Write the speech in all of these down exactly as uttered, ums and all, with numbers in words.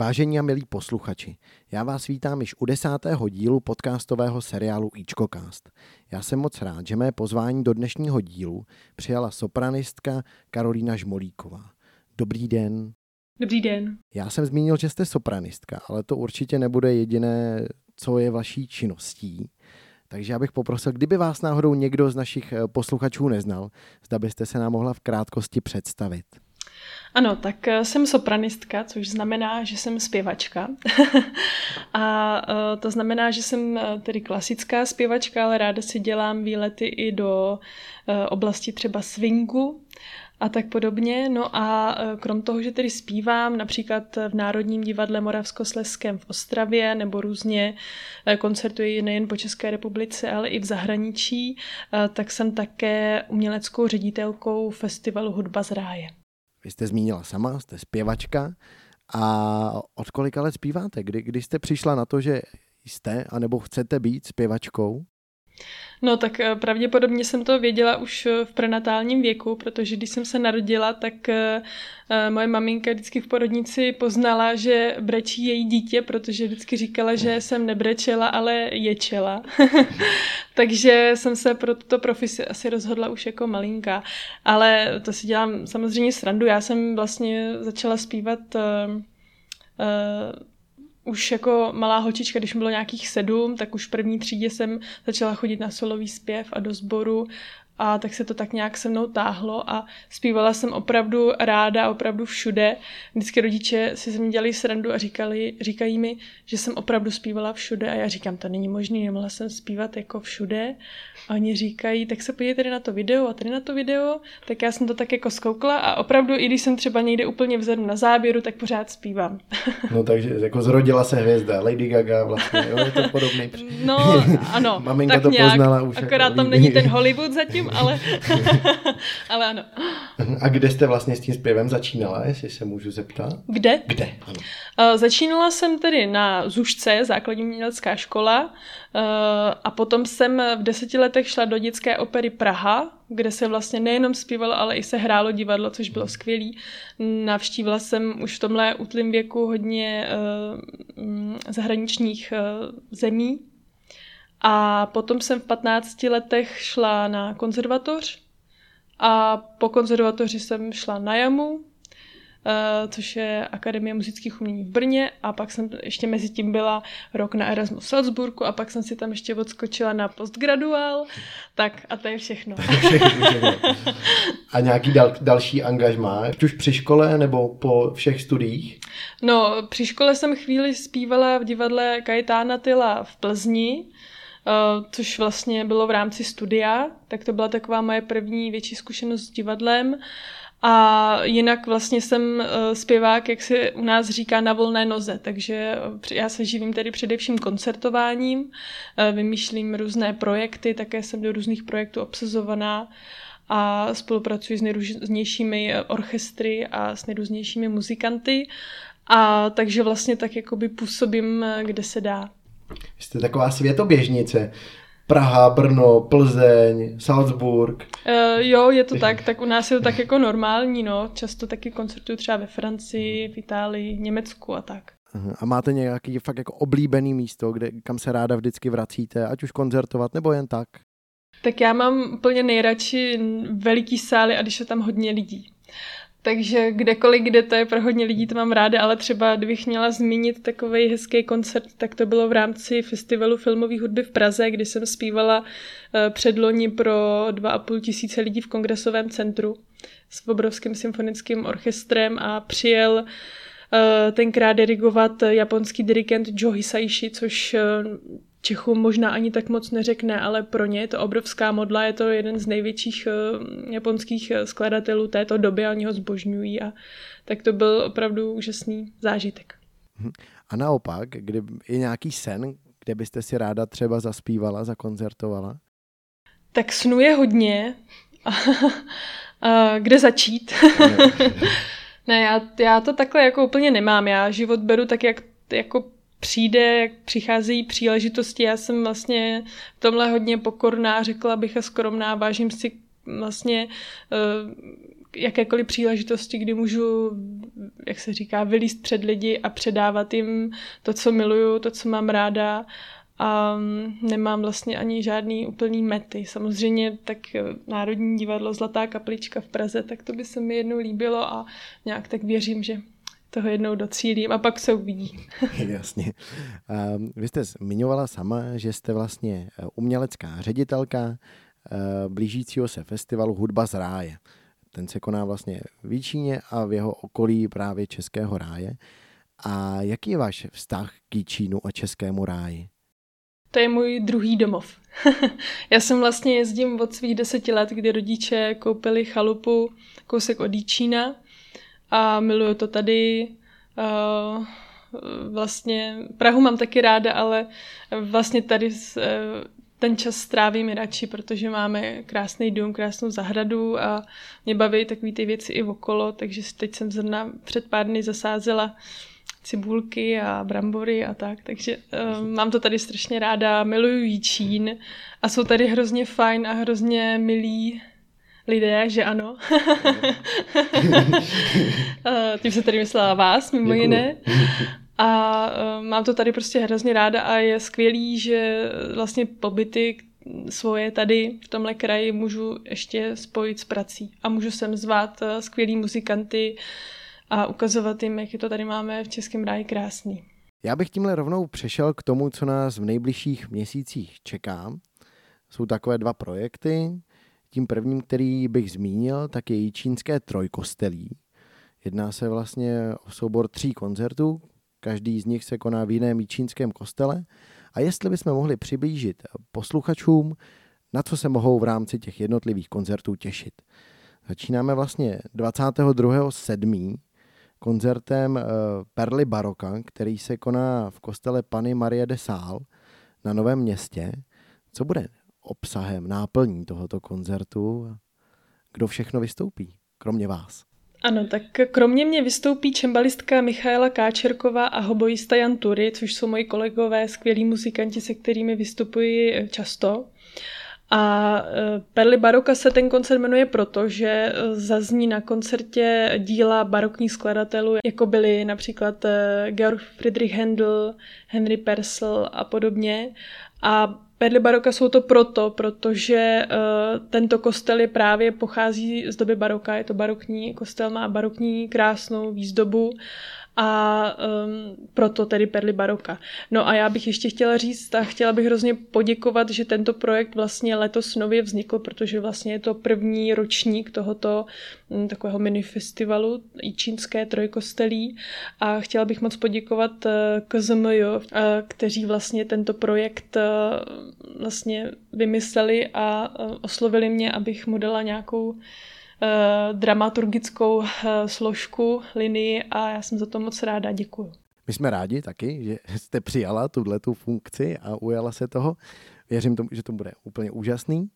Vážení a milí posluchači, já vás vítám již u desátého dílu podcastového seriálu Íčkocast. Já jsem moc rád, že mé pozvání do dnešního dílu přijala sopranistka Karolína Žmolíková. Dobrý den. Dobrý den. Já jsem zmínil, že jste sopranistka, ale to určitě nebude jediné, co je vaší činností. Takže já bych poprosil, kdyby vás náhodou někdo z našich posluchačů neznal, zda byste se nám mohla v krátkosti představit. Ano, tak jsem sopranistka, což znamená, že jsem zpěvačka. A to znamená, že jsem tedy klasická zpěvačka, ale ráda si dělám výlety i do oblasti třeba swingu a tak podobně. No a krom toho, že tedy zpívám například v Národním divadle Moravskoslezském v Ostravě nebo různě koncertuji nejen po České republice, ale i v zahraničí, tak jsem také uměleckou ředitelkou festivalu Hudba z ráje. Vy jste zmínila sama, jste zpěvačka a od kolika let zpíváte? Kdy, kdy jste přišla na to, že jste anebo chcete být zpěvačkou? No tak pravděpodobně jsem to věděla už v prenatálním věku, protože když jsem se narodila, tak moje maminka vždycky v porodnici poznala, že brečí její dítě, protože vždycky říkala, že jsem nebrečela, ale ječela. Takže jsem se pro tuto profesi asi rozhodla už jako malinká. Ale to si dělám samozřejmě srandu. Já jsem vlastně začala zpívat Uh, uh, Už jako malá holčička, když mi bylo nějakých sedm, tak už v první třídě jsem začala chodit na solový zpěv a do sboru a tak se to tak nějak se mnou táhlo a zpívala jsem opravdu ráda, opravdu všude. Vždycky rodiče si ze mě dělali srandu a říkali, říkají mi, že jsem opravdu zpívala všude a já říkám, to není možný, nemohla jsem zpívat jako všude. A oni říkají, tak se podívej tady na to video a tady na to video, tak já jsem to tak jako zkoukla a opravdu, i když jsem třeba někde úplně vzadu na záběru, tak pořád zpívám. No takže jako zrodila se hvězda, Lady Gaga vlastně, jo, je to podobný. No ano, maminka tak to nějak, poznala už. Akorát tam není ten Hollywood zatím, ale, ale ano. A kde jste vlastně s tím zpěvem začínala, jestli se můžu zeptat? Kde? Kde, ano. Začínala jsem tedy na Zušce, základní umělecká škola, a potom jsem v deseti letech šla do dětské opery Praha, kde se vlastně nejenom zpívalo, ale i se hrálo divadlo, což bylo skvělý. Navštívila jsem už v tomhle útlém věku hodně zahraničních zemí. A potom jsem v patnácti letech šla na konzervatoř a po konzervatoři jsem šla na JAMU, což je Akademie muzických umění v Brně a pak jsem ještě mezi tím byla rok na Erasmus v Salzburku a pak jsem si tam ještě odskočila na postgraduál, tak a to je všechno. A nějaký dal, další angažmá, už při škole nebo po všech studiích? No, při škole jsem chvíli zpívala v divadle Kajetána Tyla v Plzni, což vlastně bylo v rámci studia, tak to byla taková moje první větší zkušenost s divadlem. A jinak vlastně jsem zpěvák, jak se u nás říká, na volné noze, takže já se živím tedy především koncertováním, vymýšlím různé projekty, také jsem do různých projektů obsazovaná a spolupracuji s nejrůznějšími orchestry a s nejrůznějšími muzikanty, a takže vlastně tak jakoby působím, kde se dá. Jste taková světoběžnice. Praha, Brno, Plzeň, Salzburg. Uh, jo, je to tak, tak u nás je to tak jako normální, no. Často taky koncertuju třeba ve Francii, v Itálii, Německu a tak. Uh, a máte nějaký fakt jako oblíbený místo, kde, kam se ráda vždycky vracíte, ať už koncertovat nebo jen tak? Tak já mám úplně nejradši veliký sály a když je tam hodně lidí. Takže kdekoliv, kde to je pro hodně lidí, to mám ráda, ale třeba kdybych měla zmínit takovej hezký koncert, tak to bylo v rámci festivalu filmové hudby v Praze, kdy jsem zpívala předloni pro dva a půl tisíce lidí v Kongresovém centru s obrovským symfonickým orchestrem a přijel tenkrát dirigovat japonský dirigent Joe Hisaishi, což Čechům možná ani tak moc neřekne, ale pro ně je to obrovská modla, je to jeden z největších japonských skladatelů této doby a oni ho zbožňují a tak to byl opravdu úžasný zážitek. A naopak, kdy je nějaký sen, kde byste si ráda třeba zaspívala, zakoncertovala? Tak snů je hodně. Kde začít? Ne, já, já to takhle jako úplně nemám. Já život beru tak, jak jako přijde, jak přicházejí příležitosti. Já jsem vlastně v tomhle hodně pokorná, řekla bych a skromná, vážím si vlastně jakékoliv příležitosti, kdy můžu, jak se říká, vylíst před lidi a předávat jim to, co miluju, to, co mám ráda. A nemám vlastně ani žádný úplný mety. Samozřejmě tak Národní divadlo Zlatá kaplička v Praze, tak to by se mi jednou líbilo a nějak tak věřím, že toho jednou docílím a pak se uvidí. Jasně. Vy jste zmiňovala sama, že jste vlastně umělecká ředitelka blížícího se festivalu Hudba z ráje. Ten se koná vlastně v Jičíně a v jeho okolí právě Českého ráje. A jaký je váš vztah k Jičínu a Českému ráji? To je můj druhý domov. Já jsem vlastně jezdím od svých deseti let, kdy rodiče koupili chalupu kousek od Jičína a miluju to tady. Vlastně Prahu mám taky ráda, ale vlastně tady ten čas strávím radši, protože máme krásný dům, krásnou zahradu a mě baví takový ty věci i okolo, takže teď jsem zrovna před pár dny zasázela cibulky a brambory a tak, takže um, mám to tady strašně ráda, miluju Jičín a jsou tady hrozně fajn a hrozně milí lidé, že ano. Tím se tady myslela vás, mimo jiné. A um, mám to tady prostě hrozně ráda a je skvělý, že vlastně pobyty svoje tady v tomhle kraji můžu ještě spojit s prací a můžu sem zvát skvělý muzikanty a ukazovat jim, jak je to tady máme v Českém ráji krásný. Já bych tímhle rovnou přešel k tomu, co nás v nejbližších měsících čeká. Jsou takové dva projekty. Tím prvním, který bych zmínil, tak je Jičínské trojkostelí. Jedná se vlastně o soubor tří koncertů. Každý z nich se koná v jiném jičínském kostele. A jestli bychom mohli přiblížit posluchačům, na co se mohou v rámci těch jednotlivých koncertů těšit. Začínáme vlastně dvacátého druhého sedmého koncertem Perly baroka, který se koná v kostele Panny Marie de Sál na Novém Městě. Co bude obsahem, náplní tohoto koncertu? Kdo všechno vystoupí, kromě vás? Ano, tak kromě mě vystoupí čembalistka Michaela Káčerková a hoboista Jan Tury, což jsou moji kolegové, skvělí muzikanti, se kterými vystupuji často. A Perly baroka se ten koncert jmenuje proto, že zazní na koncertě díla barokních skladatelů, jako byli například Georg Friedrich Handel, Henry Purcell a podobně. A Perly baroka jsou to proto, protože tento kostel je právě pochází z doby baroka, je to barokní, kostel má barokní krásnou výzdobu. A um, proto tedy Perly baroka. No a já bych ještě chtěla říct a chtěla bych hrozně poděkovat, že tento projekt vlastně letos nově vznikl, protože vlastně je to první ročník tohoto um, takového minifestivalu Jičínské trojkostelí a chtěla bych moc poděkovat uh, K Z M J U, uh, kteří vlastně tento projekt uh, vlastně vymysleli a uh, oslovili mě, abych mu dala nějakou dramaturgickou složku, linii a já jsem za to moc ráda, děkuju. My jsme rádi taky, že jste přijala tuhletu funkci a ujala se toho. Věřím tomu, že to bude úplně úžasný.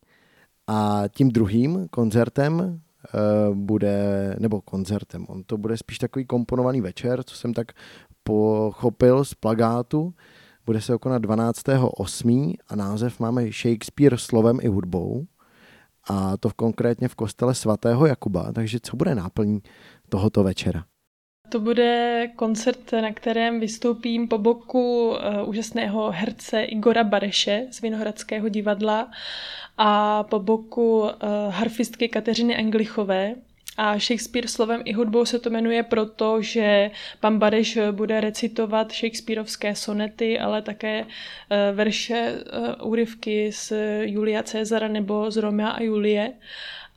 A tím druhým koncertem bude, nebo koncertem, on to bude spíš takový komponovaný večer, co jsem tak pochopil z plakátu. Bude se konat dvanáctého osmého a název máme Shakespeare slovem i hudbou. A to konkrétně v kostele svatého Jakuba, takže co bude náplní tohoto večera? To bude koncert, na kterém vystoupím po boku uh, úžasného herce Igora Bareše z Vinohradského divadla a po boku uh, harfistky Kateřiny Anglichové. A Shakespeare slovem i hudbou se to jmenuje proto, že pan Bareš bude recitovat shakespearovské sonety, ale také verše, úryvky z Julia Cezara nebo z Romea a Julie.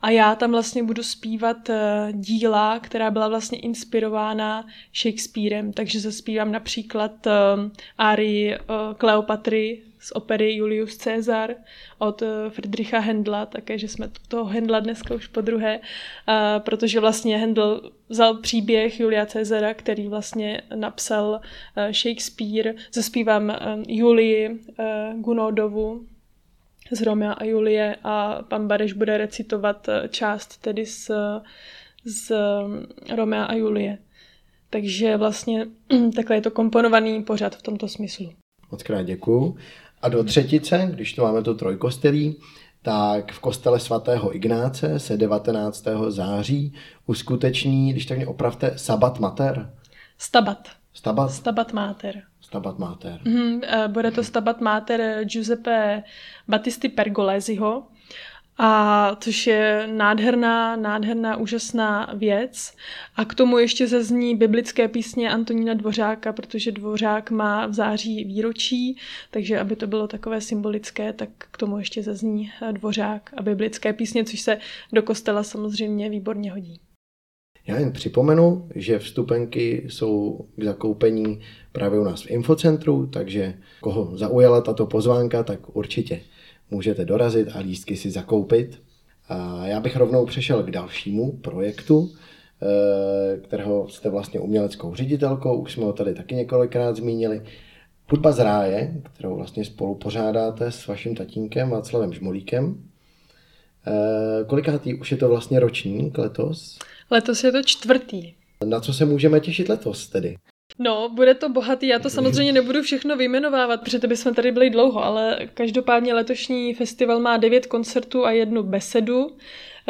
A já tam vlastně budu zpívat díla, která byla vlastně inspirována Shakespearem. Takže zaspívám například árii Kleopatry z opery Julius Cezar od Friedricha Handla, také, že jsme toho Handla dneska už po druhé, protože vlastně Handel vzal příběh Julia Cezara, který vlastně napsal Shakespeare. Zaspívám Julii Gounodovu z Romea a Julie a pan Bareš bude recitovat část tedy z, z Romea a Julie. Takže vlastně takhle je to komponovaný pořad v tomto smyslu. Mockrát děkuju. A do třetice, když to máme to trojkostelí, tak v kostele svatého Ignáce se devatenáctého září uskuteční, když tak mě opravte, Sabat Mater. Stabat. Stabat? Stabat Mater. Stabat Mater. Mm, bude to Stabat Mater Giuseppe Battisty Pergolesiho, a což je nádherná, nádherná, úžasná věc. A k tomu ještě zazní biblické písně Antonína Dvořáka, protože Dvořák má v září výročí, takže aby to bylo takové symbolické, tak k tomu ještě zazní Dvořák a biblické písně, což se do kostela samozřejmě výborně hodí. Já jen připomenu, že vstupenky jsou k zakoupení právě u nás v infocentru, takže koho zaujala tato pozvánka, tak určitě můžete dorazit a lístky si zakoupit. A já bych rovnou přešel k dalšímu projektu, kterého jste vlastně uměleckou ředitelkou, už jsme ho tady taky několikrát zmínili. Hudba z ráje, kterou vlastně spolu pořádáte s vaším tatínkem Václavem Žmolíkem. Kolikátý už je to vlastně ročník letos? Letos je to čtvrtý. Na co se můžeme těšit letos tedy? No, bude to bohatý, já to samozřejmě nebudu všechno vyjmenovávat, protože bychom tady byli dlouho, ale každopádně letošní festival má devět koncertů a jednu besedu.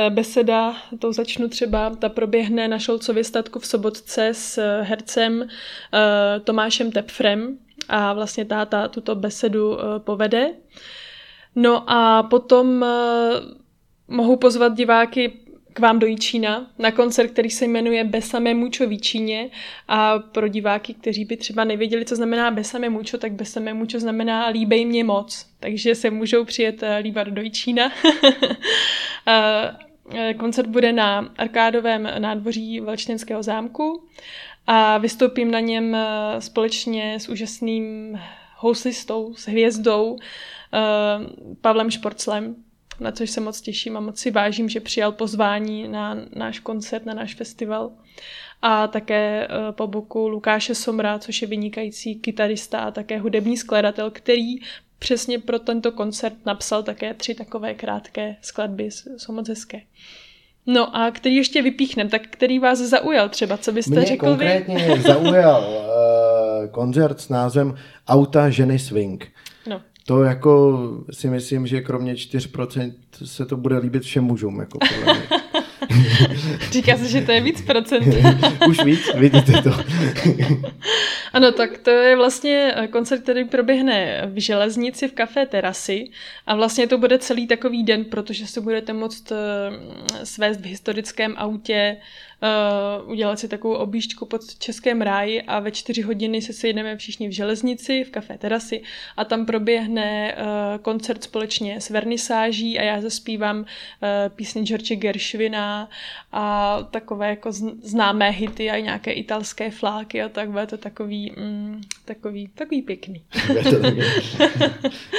Beseda, to začnu třeba, ta proběhne na Šolcově statku v Sobotce s hercem Tomášem Tepfrem a vlastně táta tuto besedu povede. No a potom mohu pozvat diváky k vám do Jičína na koncert, který se jmenuje Besame Mucho v Jičíně, a pro diváky, kteří by třeba nevěděli, co znamená Besame Mucho, tak Besame Mucho znamená líbej mě moc, takže se můžou přijet líbat do Jičína. Koncert bude na Arkádovém nádvoří Velčtinského zámku a vystoupím na něm společně s úžasným houslistou, s hvězdou Pavlem Šporclem, na což se moc těším a moc si vážím, že přijal pozvání na náš koncert, na náš festival. A také po boku Lukáše Somra, což je vynikající kytarista a také hudební skladatel, který přesně pro tento koncert napsal také tři takové krátké skladby, jsou moc hezké. No a který ještě vypíchnem, tak který vás zaujal třeba, co byste Mě řekl konkrétně vy? Konkrétně zaujal uh, koncert s názvem Auta ženy swing. No. To jako si myslím, že kromě čtyři procenta se to bude líbit všem mužům. Jako říká se, že to je víc procent. Už víc, vidíte to. Ano, tak to je vlastně koncert, který proběhne v Železnici v Café Terasy a vlastně to bude celý takový den, protože se budete moct svést v historickém autě, Uh, udělat si takovou objížďku pod Českém ráji a ve čtyři hodiny se sejdeme všichni v Železnici, v Café Terasy a tam proběhne uh, koncert společně s vernisáží a já zaspívám uh, písně George Gershwina a takové jako známé hity a nějaké italské fláky a tak, bude to takový mm, takový, takový pěkný.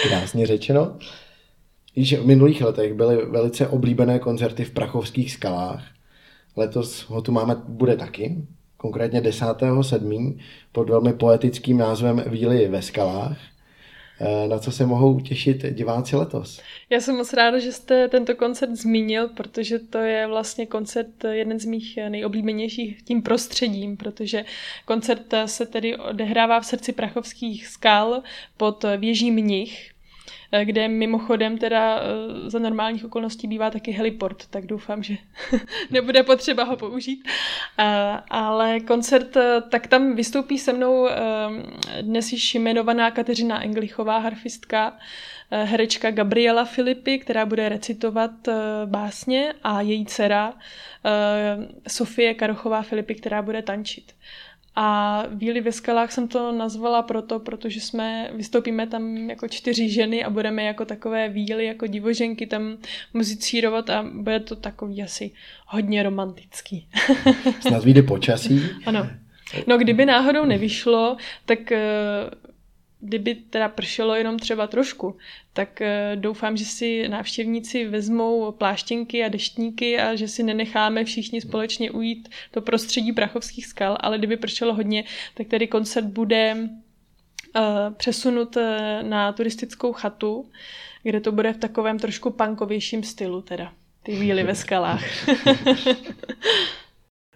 Krásně řečeno. Již v minulých letech byly velice oblíbené koncerty v Prachovských skalách. Letos ho tu máme, bude taky, konkrétně desátého sedmého pod velmi poetickým názvem Víly ve skalách. Na co se mohou těšit diváci letos? Já jsem moc ráda, že jste tento koncert zmínil, protože to je vlastně koncert jeden z mých nejoblíbenějších tím prostředím, protože koncert se tedy odehrává v srdci Prachovských skal pod věží Mnich, kde mimochodem teda za normálních okolností bývá taky heliport, tak doufám, že nebude potřeba ho použít. Ale koncert, tak tam vystoupí se mnou dnes již jmenovaná Kateřina Anglichová, harfistka, herečka Gabriela Filippi, která bude recitovat básně, a její dcera Sofie Karochová-Filippi, která bude tančit. A Víly ve skalách jsem to nazvala proto, protože jsme vystoupíme tam jako čtyři ženy a budeme jako takové víly, jako divoženky tam muzicírovat a bude to takový asi hodně romantický. Snad vyjde počasí. Ano. No kdyby náhodou nevyšlo, tak kdyby teda pršelo jenom třeba trošku, tak doufám, že si návštěvníci vezmou pláštěnky a deštníky a že si nenecháme všichni společně ujít do prostředí Prachovských skal, ale kdyby pršelo hodně, tak tedy koncert bude uh, přesunut na turistickou chatu, kde to bude v takovém trošku punkovějším stylu teda, ty víly ve skalách.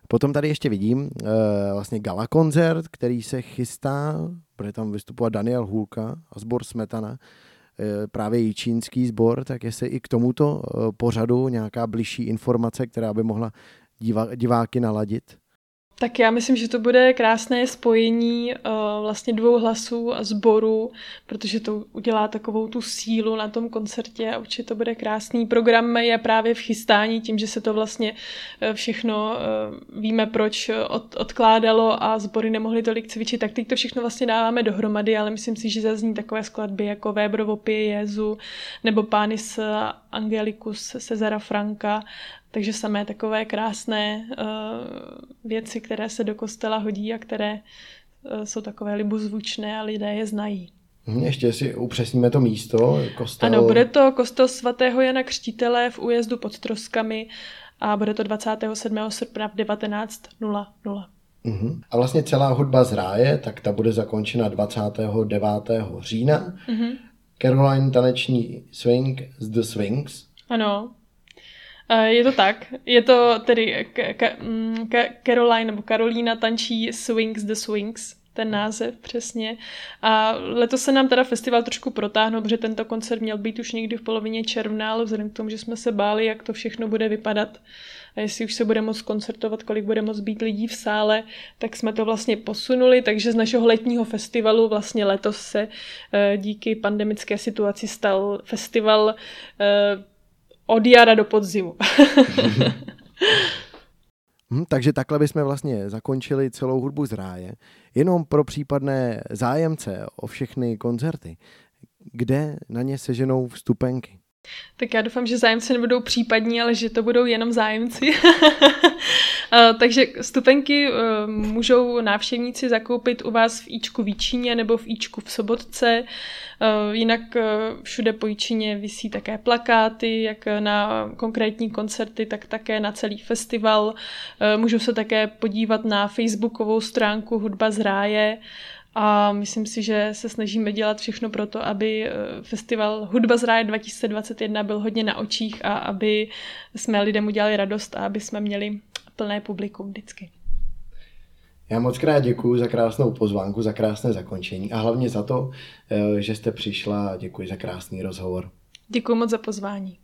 Potom tady ještě vidím uh, vlastně gala koncert, který se chystá, bude tam vystupovat Daniel Hůlka a sbor Smetana. právě jičínský sbor, tak jestli i k tomuto pořadu nějaká bližší informace, která by mohla divá, diváky naladit? Tak já myslím, že to bude krásné spojení uh, vlastně dvou hlasů a sboru, protože to udělá takovou tu sílu na tom koncertě a určitě to bude krásný. Program je právě v chystání tím, že se to vlastně všechno, uh, víme proč, od, odkládalo a sbory nemohly tolik cvičit, tak teď to všechno vlastně dáváme dohromady, ale myslím si, že zazní takové skladby jako Weberovo Pije Jezu nebo Pánis Angelicus Césara Franka. Takže samé takové krásné uh, věci, které se do kostela hodí a které uh, jsou takové libozvučné a lidé je znají. Ještě si upřesníme to místo. Kostel... Ano, bude to kostel svatého Jana Křtitele v Újezdu pod Troskami a bude to dvacátého sedmého srpna v devatenáct nula nula. Uhum. A vlastně celá hudba z ráje, tak ta bude zakončena dvacátého devátého října. Uhum. Caroline taneční swing z The Swings. Ano. Je to tak. Je to tedy k- k- k- Caroline nebo Karolína tančí Swings the Swings, ten název přesně. A letos se nám teda festival trošku protáhnul, protože tento koncert měl být už někdy v polovině června, ale vzhledem k tomu, že jsme se báli, jak to všechno bude vypadat a jestli už se bude moc koncertovat, kolik bude moc být lidí v sále, tak jsme to vlastně posunuli, takže z našeho letního festivalu vlastně letos se díky pandemické situaci stal festival od jara do podzimu. hmm, takže takhle bychom vlastně zakončili celou hudbu z ráje. Jenom pro případné zájemce o všechny koncerty, kde na ně seženou vstupenky? Tak já doufám, že zájemci nebudou případní, ale že to budou jenom zájemci. Takže vstupenky můžou návštěvníci zakoupit u vás v Íčku v Jičíně nebo v Íčku v Sobotce. Jinak všude po Jičíně visí také plakáty, jak na konkrétní koncerty, tak také na celý festival. Můžou se také podívat na facebookovou stránku Hudba z ráje. A myslím si, že se snažíme dělat všechno pro to, aby festival Hudba z ráje dva tisíce dvacet jedna byl hodně na očích a aby jsme lidem udělali radost a aby jsme měli plné publikum vždycky. Já moc krát děkuji za krásnou pozvánku, za krásné zakončení a hlavně za to, že jste přišla. Děkuji za krásný rozhovor. Děkuji moc za pozvání.